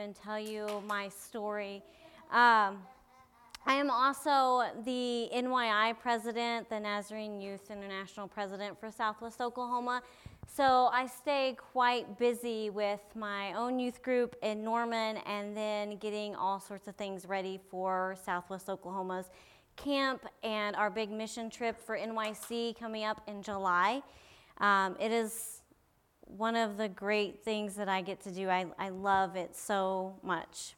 and tell you my story. I am also the NYI president, the Nazarene Youth International president for Southwest Oklahoma. So I stay quite busy with my own youth group in Norman and then getting all sorts of things ready for Southwest Oklahoma's camp and our big mission trip for NYC coming up in July. It is one of the great things that I get to do. I love it so much.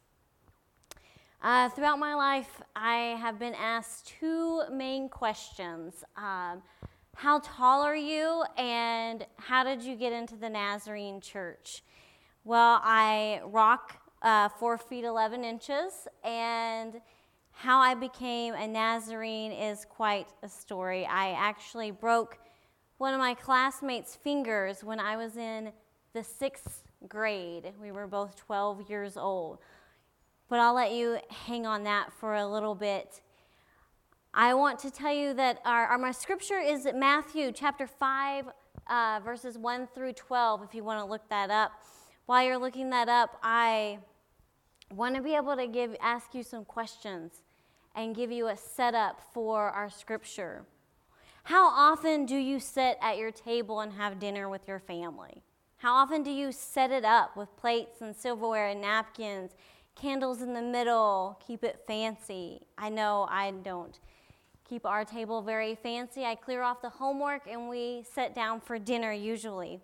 Throughout my life, I have been asked two main questions. How tall are you, and how did you get into the Nazarene Church? Well, I rock 4 feet 11 inches, and how I became a Nazarene is quite a story. I actually broke one of my classmates' fingers when I was in the 6th grade. We were both 12 years old. But I'll let you hang on that for a little bit. I want to tell you that my scripture is Matthew chapter 5, verses 1 through 12, if you want to look that up. While you're looking that up, I want to be able to ask you some questions and give you a setup for our scripture. How often do you sit at your table and have dinner with your family? How often do you set it up with plates and silverware and napkins? Candles in the middle, keep it fancy. I know I don't keep our table very fancy. I clear off the homework and we sit down for dinner usually.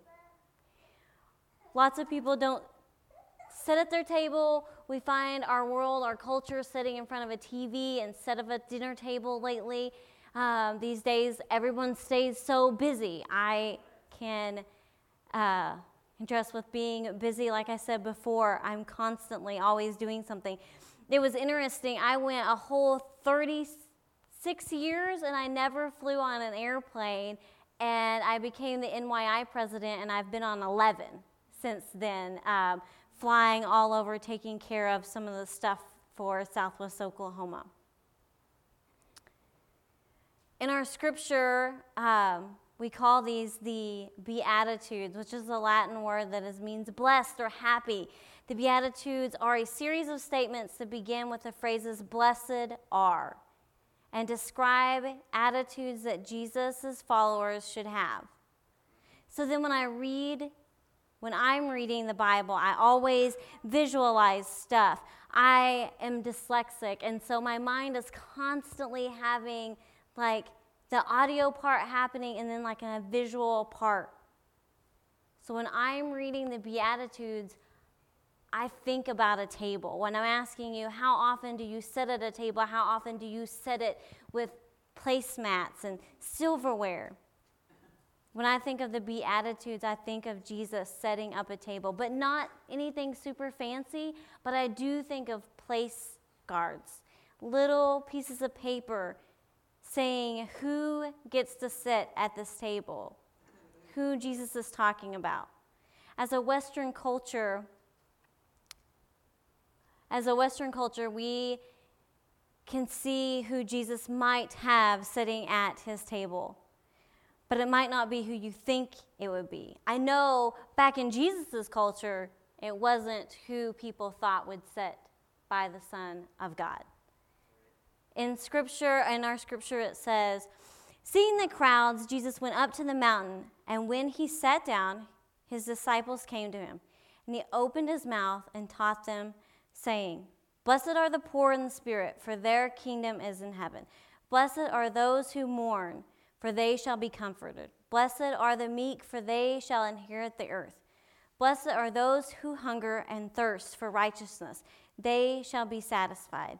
Lots of people don't sit at their table. We find our world, our culture sitting in front of a TV instead of a dinner table lately. These days, everyone stays so busy. I can just with being busy, like I said before, I'm constantly always doing something. It was interesting. I went a whole 36 years, and I never flew on an airplane, and I became the NYI president, and I've been on 11 since then, flying all over, taking care of some of the stuff for Southwest Oklahoma. In our scripture, we call these the Beatitudes, which is the Latin word that means blessed or happy. The Beatitudes are a series of statements that begin with the phrases blessed are and describe attitudes that Jesus' followers should have. So then when I'm reading the Bible, I always visualize stuff. I am dyslexic, and so my mind is constantly having the audio part happening and then a visual part. So when I'm reading the Beatitudes, I think about a table. When I'm asking you, how often do you sit at a table? How often do you sit it with placemats and silverware? When I think of the Beatitudes, I think of Jesus setting up a table, but not anything super fancy, but I do think of place cards, little pieces of paper saying who gets to sit at this table, who Jesus is talking about. As a Western culture, we can see who Jesus might have sitting at his table, but it might not be who you think it would be. I know back in Jesus' culture, it wasn't who people thought would sit by the Son of God. In our scripture, it says, seeing the crowds, Jesus went up to the mountain, and when he sat down, his disciples came to him. And he opened his mouth and taught them, saying, blessed are the poor in the spirit, for their kingdom is in heaven. Blessed are those who mourn, for they shall be comforted. Blessed are the meek, for they shall inherit the earth. Blessed are those who hunger and thirst for righteousness, they shall be satisfied.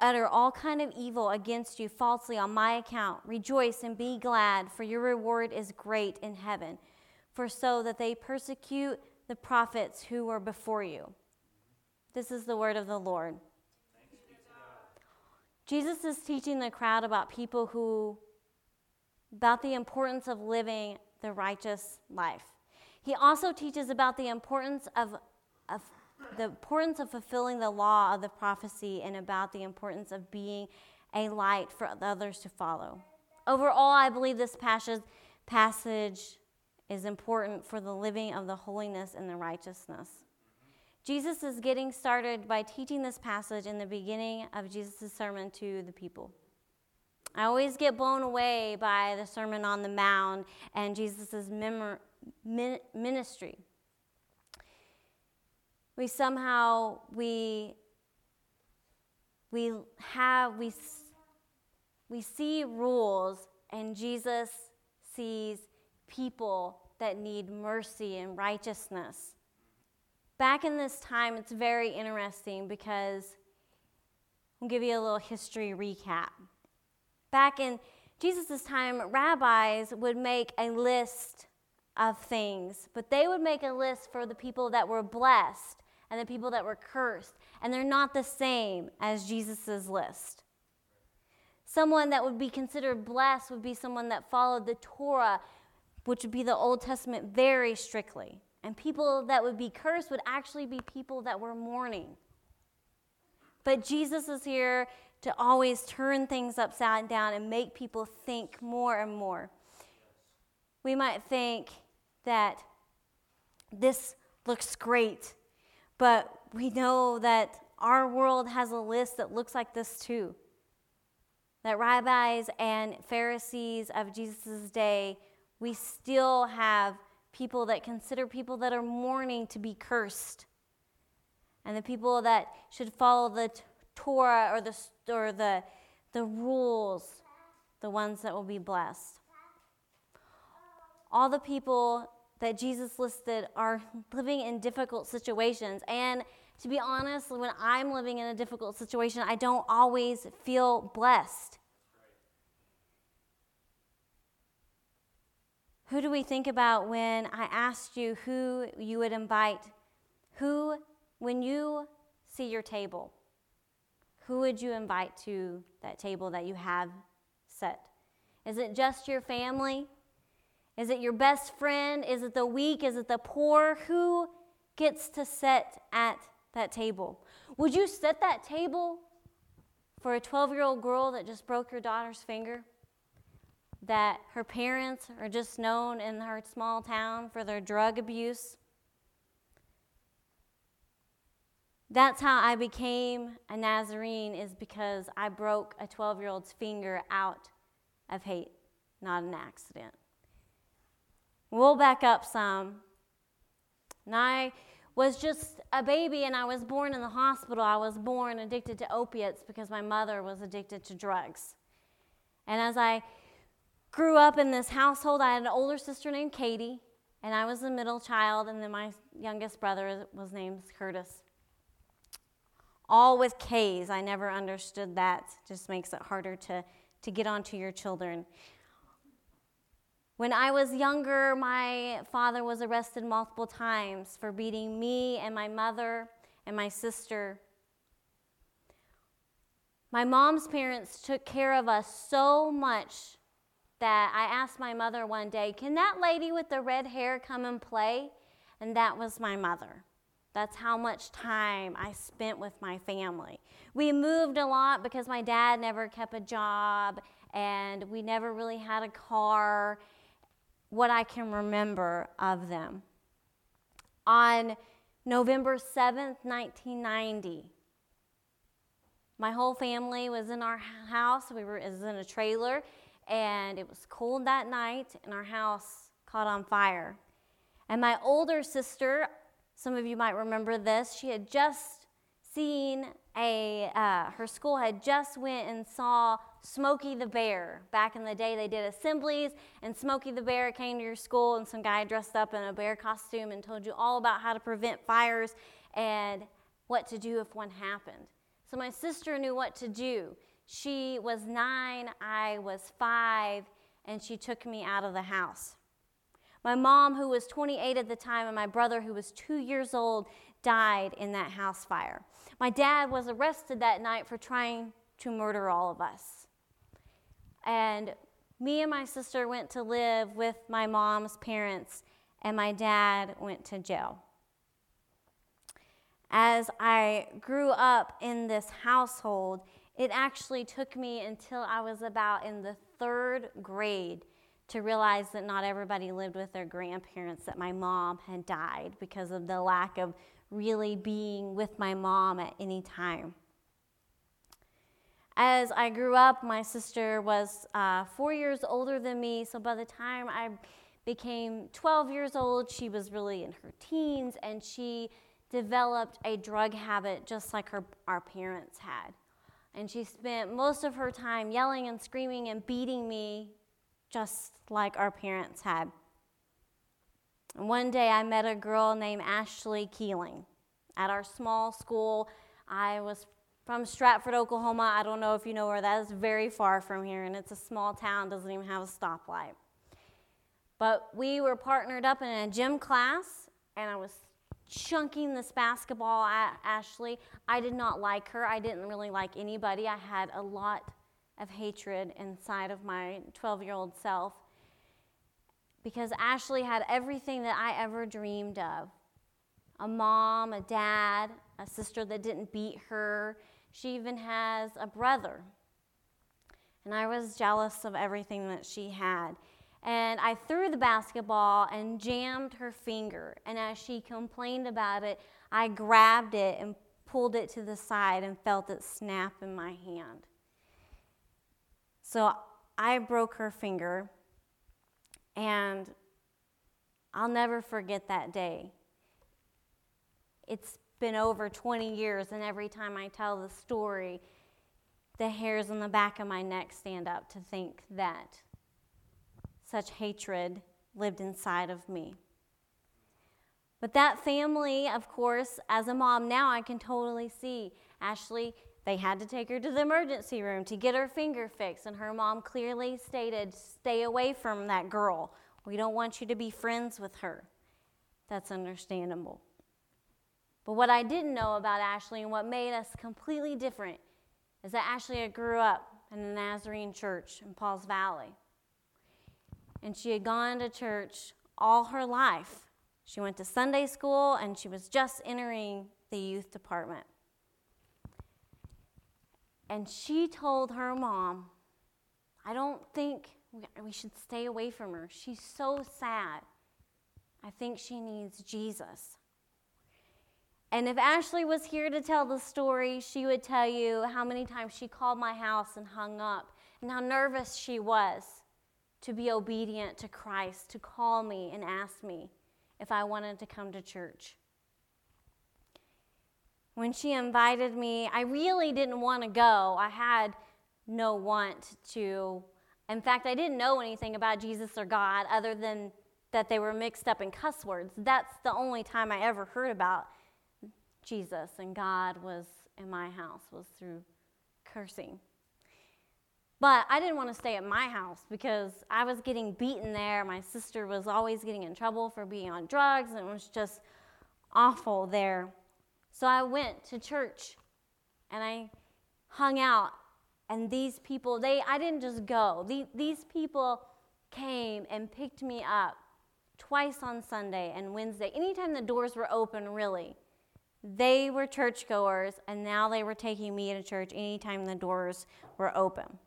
utter all kind of evil against you falsely on my account. Rejoice and be glad, for your reward is great in heaven. For so that they persecute the prophets who were before you. This is the word of the Lord. Jesus is teaching the crowd about people who, about the importance of living the righteous life. He also teaches about the importance of fulfilling the law of the prophecy and about the importance of being a light for others to follow. Overall, I believe this passage is important for the living of the holiness and the righteousness. Jesus is getting started by teaching this passage in the beginning of Jesus' sermon to the people. I always get blown away by the Sermon on the Mount and Jesus' ministry. We see rules, and Jesus sees people that need mercy and righteousness. Back in this time, it's very interesting because I'll give you a little history recap. Back in Jesus' time, rabbis would make a list of things, but they would make a list for the people that were blessed and the people that were cursed, and they're not the same as Jesus' list. Someone that would be considered blessed would be someone that followed the Torah, which would be the Old Testament, very strictly. And people that would be cursed would actually be people that were mourning. But Jesus is here to always turn things upside down and make people think more and more. We might think that this looks great, but we know that our world has a list that looks like this too. That rabbis and Pharisees of Jesus' day, we still have people that consider people that are mourning to be cursed. And the people that should follow the Torah or the rules, the ones that will be blessed. All the people that Jesus listed are living in difficult situations. And to be honest, when I'm living in a difficult situation, I don't always feel blessed. Who do we think about when I asked you who you would invite? Who, when you see your table, who would you invite to that table that you have set? Is it just your family? Is it your best friend? Is it the weak? Is it the poor? Who gets to sit at that table? Would you set that table for a 12-year-old girl that just broke your daughter's finger? That her parents are just known in her small town for their drug abuse? That's how I became a Nazarene, is because I broke a 12-year-old's finger out of hate, not an accident. We'll back up some. And I was just a baby, and I was born in the hospital. I was born addicted to opiates because my mother was addicted to drugs. And as I grew up in this household, I had an older sister named Katie, and I was the middle child, and then my youngest brother was named Curtis. All with K's. I never understood that. Just makes it harder to get onto your children. When I was younger, my father was arrested multiple times for beating me and my mother and my sister. My mom's parents took care of us so much that I asked my mother one day, "Can that lady with the red hair come and play?" And that was my mother. That's how much time I spent with my family. We moved a lot because my dad never kept a job, and we never really had a car. What I can remember of them. On November 7th, 1990, my whole family was in our house. It was in a trailer, and it was cold that night, and our house caught on fire. And my older sister, some of you might remember this, she had just seen her school had just went and saw Smokey the Bear. Back in the day, they did assemblies, and Smokey the Bear came to your school, and some guy dressed up in a bear costume and told you all about how to prevent fires and what to do if one happened. So my sister knew what to do. She was 9, I was 5, and she took me out of the house. My mom, who was 28 at the time, and my brother, who was 2 years old, died in that house fire. My dad was arrested that night for trying to murder all of us. And me and my sister went to live with my mom's parents, and my dad went to jail. As I grew up in this household, it actually took me until I was about in the 3rd grade to realize that not everybody lived with their grandparents, that my mom had died because of the lack of really being with my mom at any time. As I grew up, my sister was 4 years older than me, so by the time I became 12 years old, she was really in her teens, and she developed a drug habit just like our parents had. And she spent most of her time yelling and screaming and beating me just like our parents had. And one day I met a girl named Ashley Keeling at our small school. I was from Stratford, Oklahoma. I don't know if you know where that is, very far from here, and it's a small town, doesn't even have a stoplight. But we were partnered up in a gym class, and I was chunking this basketball at Ashley. I did not like her. I didn't really like anybody. I had a lot of hatred inside of my 12-year-old self because Ashley had everything that I ever dreamed of. A mom, a dad, a sister that didn't beat her. She even has a brother. And I was jealous of everything that she had. And I threw the basketball and jammed her finger. And as she complained about it, I grabbed it and pulled it to the side and felt it snap in my hand. So I broke her finger, and I'll never forget that day. It's been over 20 years, and every time I tell the story, the hairs on the back of my neck stand up to think that such hatred lived inside of me. But that family, of course, as a mom now, I can totally see Ashley. They had to take her to the emergency room to get her finger fixed, and her mom clearly stated, "Stay away from that girl. We don't want you to be friends with her." That's understandable. But what I didn't know about Ashley and what made us completely different is that Ashley had grew up in a Nazarene church in Pauls Valley. And she had gone to church all her life. She went to Sunday school, and she was just entering the youth department. And she told her mom, "I don't think we should stay away from her. She's so sad. I think she needs Jesus." And if Ashley was here to tell the story, she would tell you how many times she called my house and hung up, and how nervous she was to be obedient to Christ, to call me and ask me if I wanted to come to church. When she invited me, I really didn't want to go. I had no want to. In fact, I didn't know anything about Jesus or God other than that they were mixed up in cuss words. That's the only time I ever heard about Jesus and God was in my house was through cursing. But I didn't want to stay at my house because I was getting beaten there. My sister was always getting in trouble for being on drugs, and it was just awful there. So I went to church, and I hung out, and these people, I didn't just go. These people came and picked me up twice on Sunday and Wednesday. Anytime the doors were open, really, they were churchgoers, and now they were taking me to church anytime the doors were open.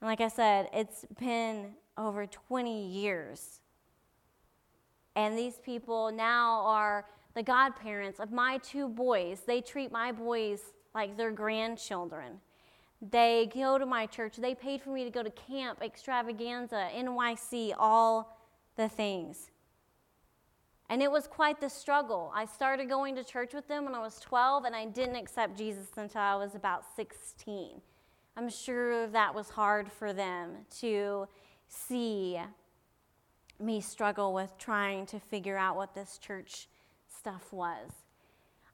And like I said, it's been over 20 years, and these people now are the godparents of my 2 boys. They treat my boys like their grandchildren. They go to my church. They paid for me to go to camp, Extravaganza, NYC, all the things. And it was quite the struggle. I started going to church with them when I was 12, and I didn't accept Jesus until I was about 16. I'm sure that was hard for them to see me struggle with trying to figure out what this church stuff was.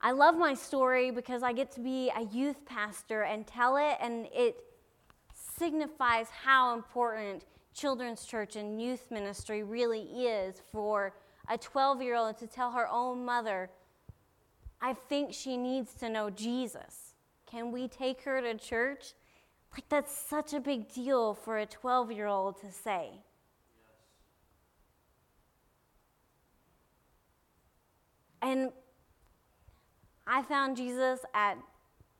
I love my story because I get to be a youth pastor and tell it, and it signifies how important children's church and youth ministry really is for a 12-year-old to tell her own mother, "I think she needs to know Jesus. Can we take her to church? Like, that's such a big deal for a 12-year-old to say. Yes. And I found Jesus at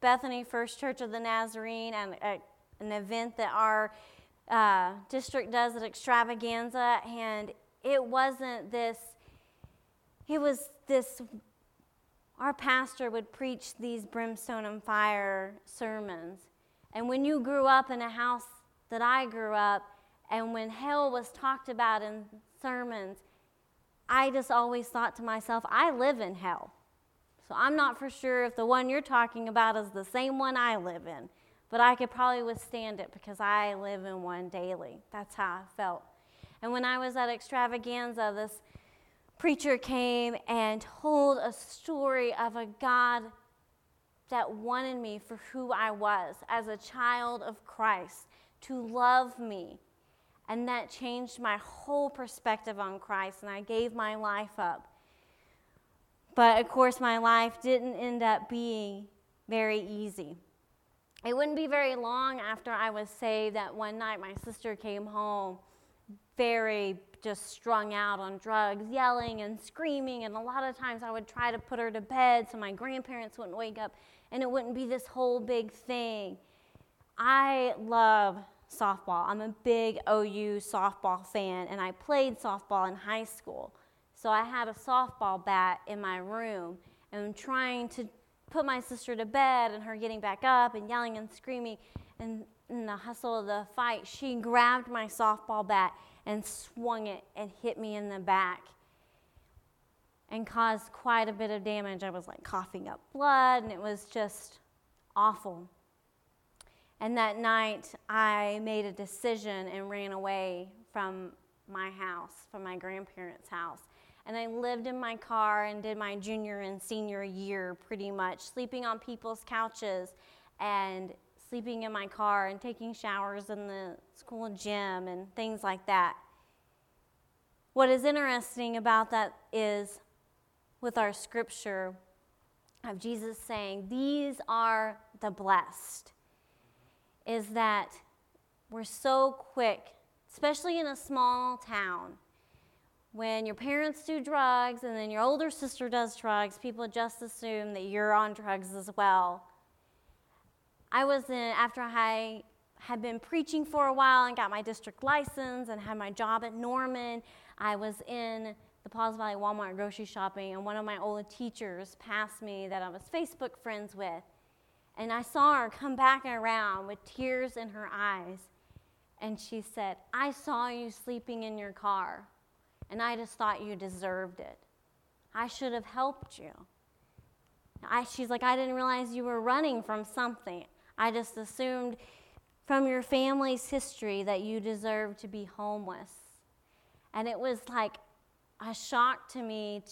Bethany First Church of the Nazarene and at an event that our district does at Extravaganza, and it was this, our pastor would preach these brimstone and fire sermons. And when you grew up in a house that I grew up, and when hell was talked about in sermons, I just always thought to myself, I live in hell. So I'm not for sure if the one you're talking about is the same one I live in, but I could probably withstand it because I live in one daily. That's how I felt. And when I was at Extravaganza, this preacher came and told a story of a God that wanted me for who I was as a child of Christ, to love me. And that changed my whole perspective on Christ, and I gave my life up. But of course, my life didn't end up being very easy. It wouldn't be very long after I was saved that one night my sister came home very just strung out on drugs, yelling and screaming, and a lot of times I would try to put her to bed so my grandparents wouldn't wake up, and it wouldn't be this whole big thing. I love softball. I'm a big OU softball fan, and I played softball in high school. So I had a softball bat in my room, and trying to put my sister to bed and her getting back up and yelling and screaming, and in the hustle of the fight, she grabbed my softball bat and swung it and hit me in the back and caused quite a bit of damage. I was like coughing up blood, and it was just awful. And that night, I made a decision and ran away from my house, from my grandparents' house. And I lived in my car and did my junior and senior year pretty much, sleeping on people's couches and sleeping in my car and taking showers in the school gym and things like that. What is interesting about that is with our scripture of Jesus saying, these are the blessed, is that we're so quick, especially in a small town, when your parents do drugs and then your older sister does drugs, people just assume that you're on drugs as well. I was in, after I had been preaching for a while and got my district license and had my job at Norman, I was in the Pauls Valley Walmart grocery shopping, and one of my old teachers passed me that I was Facebook friends with. And I saw her come back around with tears in her eyes. And she said, I saw you sleeping in your car, and I just thought you deserved it. I should have helped you. She's like, I didn't realize you were running from something. I just assumed from your family's history that you deserved to be homeless. And it was like a shock to me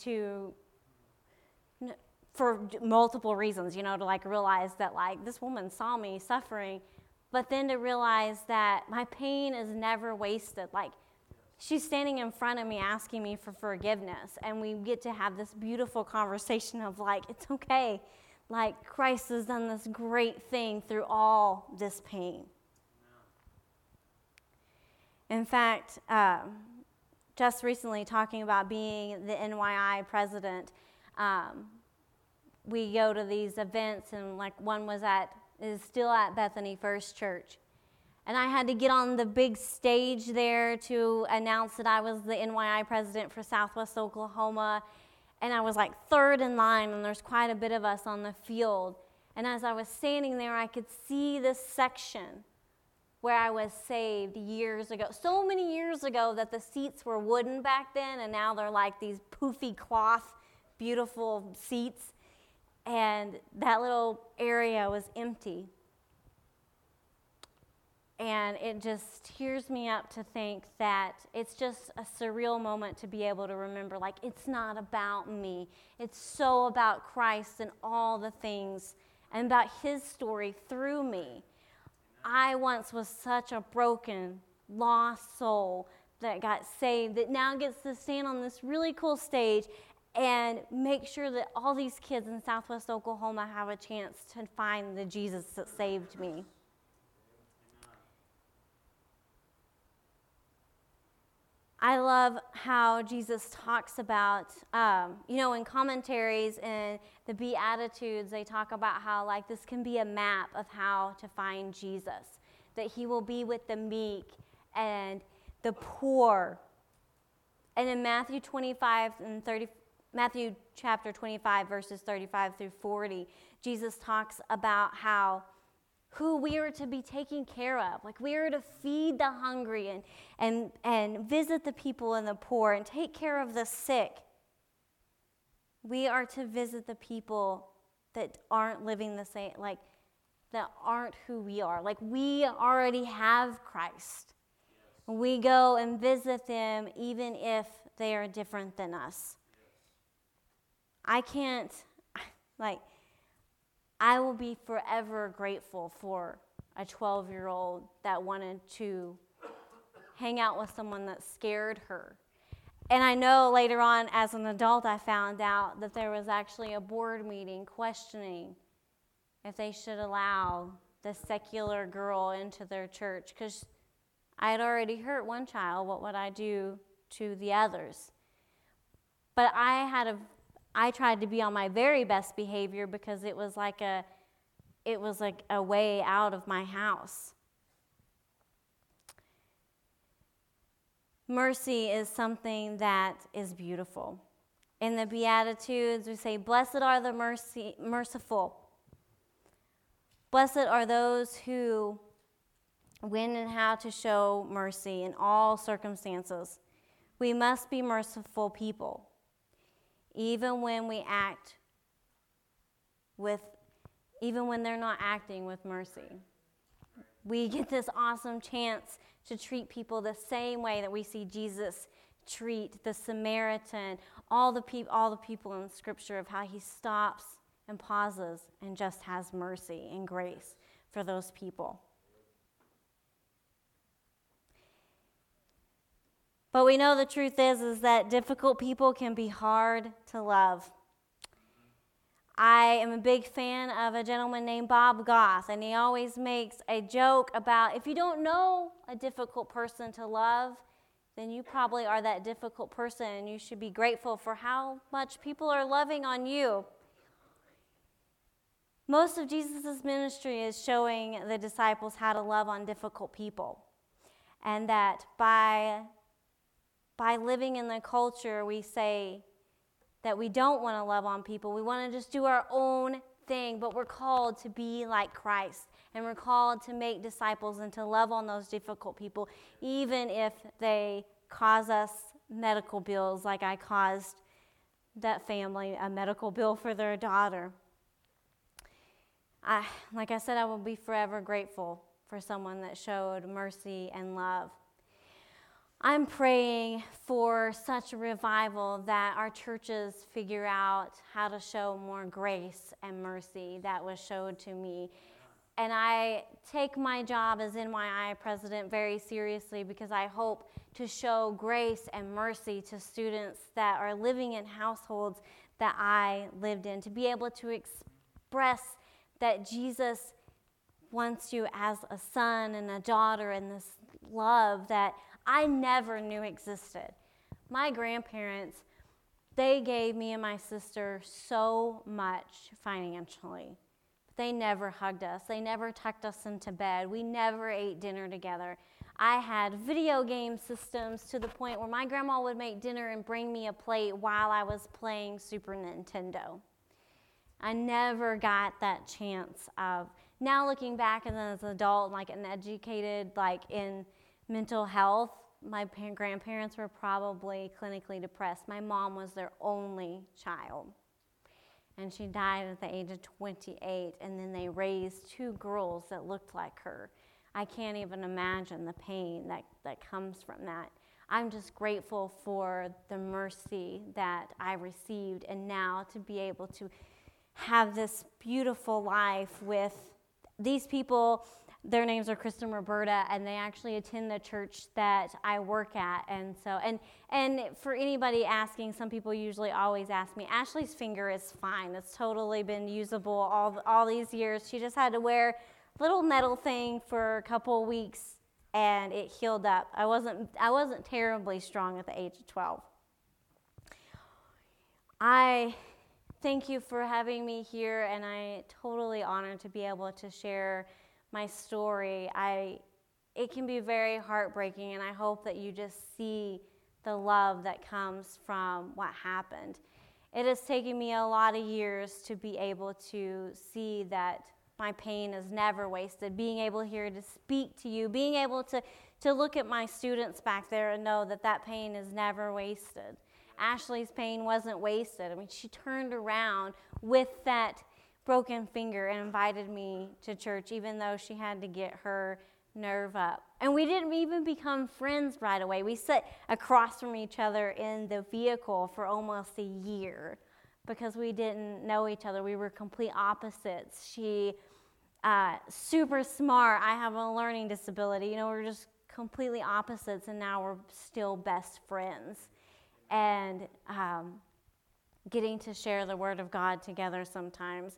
for multiple reasons, to like realize that like this woman saw me suffering, but then to realize that my pain is never wasted. Like, she's standing in front of me asking me for forgiveness, and we get to have this beautiful conversation of like, it's okay. Like, Christ has done this great thing through all this pain. Yeah. In fact, just recently talking about being the NYI president, we go to these events, and like one is still at Bethany First Church. And I had to get on the big stage there to announce that I was the NYI president for Southwest Oklahoma. And I was like third in line, and there's quite a bit of us on the field. And as I was standing there, I could see this section where I was saved years ago. So many years ago that the seats were wooden back then, and now they're like these poofy cloth, beautiful seats. And that little area was empty. And it just tears me up to think that it's just a surreal moment to be able to remember, like, it's not about me. It's so about Christ and all the things and about his story through me. I once was such a broken, lost soul that got saved that now gets to stand on this really cool stage and make sure that all these kids in Southwest Oklahoma have a chance to find the Jesus that saved me. I love how Jesus talks about, in commentaries and the Beatitudes, they talk about how, like, this can be a map of how to find Jesus, that he will be with the meek and the poor. And in Matthew chapter 25, verses 35 through 40, Jesus talks about how who we are to be taking care of. Like, we are to feed the hungry and visit the people and the poor and take care of the sick. We are to visit the people that aren't living the same, like, that aren't who we are. Like, we already have Christ. Yes. We go and visit them even if they are different than us. Yes. I will be forever grateful for a 12-year-old that wanted to hang out with someone that scared her. And I know later on as an adult I found out that there was actually a board meeting questioning if they should allow the secular girl into their church, because I had already hurt one child. What would I do to the others? But I tried to be on my very best behavior because it was like a way out of my house. Mercy is something that is beautiful. In the Beatitudes, we say, "Blessed are the merciful. Blessed are those who when and how to show mercy in all circumstances." We must be merciful people. Even when they're not acting with mercy. We get this awesome chance to treat people the same way that we see Jesus treat the Samaritan, all the people in Scripture, of how he stops and pauses and just has mercy and grace for those people. But we know the truth is that difficult people can be hard to love. I am a big fan of a gentleman named Bob Goth, and he always makes a joke about, if you don't know a difficult person to love, then you probably are that difficult person, and you should be grateful for how much people are loving on you. Most of Jesus' ministry is showing the disciples how to love on difficult people, and that by living in the culture, we say that we don't want to love on people. We want to just do our own thing, but we're called to be like Christ, and we're called to make disciples and to love on those difficult people, even if they cause us medical bills, like I caused that family a medical bill for their daughter. Like I said, I will be forever grateful for someone that showed mercy and love. I'm praying for such a revival that our churches figure out how to show more grace and mercy that was showed to me. And I take my job as NYI president very seriously, because I hope to show grace and mercy to students that are living in households that I lived in, to be able to express that Jesus wants you as a son and a daughter, and this love that I never knew existed. My grandparents, they gave me and my sister so much financially. They never hugged us. They never tucked us into bed. We never ate dinner together. I had video game systems to the point where my grandma would make dinner and bring me a plate while I was playing Super Nintendo. I never got that chance of, now looking back and as an adult, like an educated, like in mental health, my grandparents were probably clinically depressed. My mom was their only child, and she died at the age of 28, and then they raised two girls that looked like her. I can't even imagine the pain that comes from that. I'm just grateful for the mercy that I received, and now to be able to have this beautiful life with these people Their names are Kristen and Roberta, and they actually attend the church that I work at. And so, and for anybody asking, some people usually always ask me, Ashley's finger is fine. It's totally been usable all these years. She just had to wear a little metal thing for a couple weeks, and it healed up. I wasn't terribly strong at the age of 12. I thank you for having me here, and I'm totally honored to be able to share my story. It can be very heartbreaking, and I hope that you just see the love that comes from what happened. It has taken me a lot of years to be able to see that my pain is never wasted. Being able here to speak to you, being able to look at my students back there and know that that pain is never wasted. Ashley's pain wasn't wasted. I mean, she turned around with that broken finger and invited me to church, even though she had to get her nerve up. And we didn't even become friends right away. We sat across from each other in the vehicle for almost a year because we didn't know each other. We were complete opposites. She, super smart. I have a learning disability. You know, we're just completely opposites, and now we're still best friends. And getting to share the Word of God together sometimes.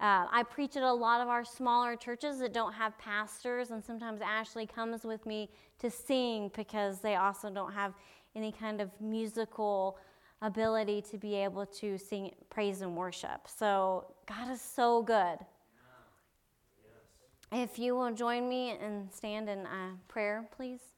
I preach at a lot of our smaller churches that don't have pastors, and sometimes Ashley comes with me to sing because they also don't have any kind of musical ability to be able to sing praise and worship. So God is so good. Yes. If you will join me and stand in prayer, please.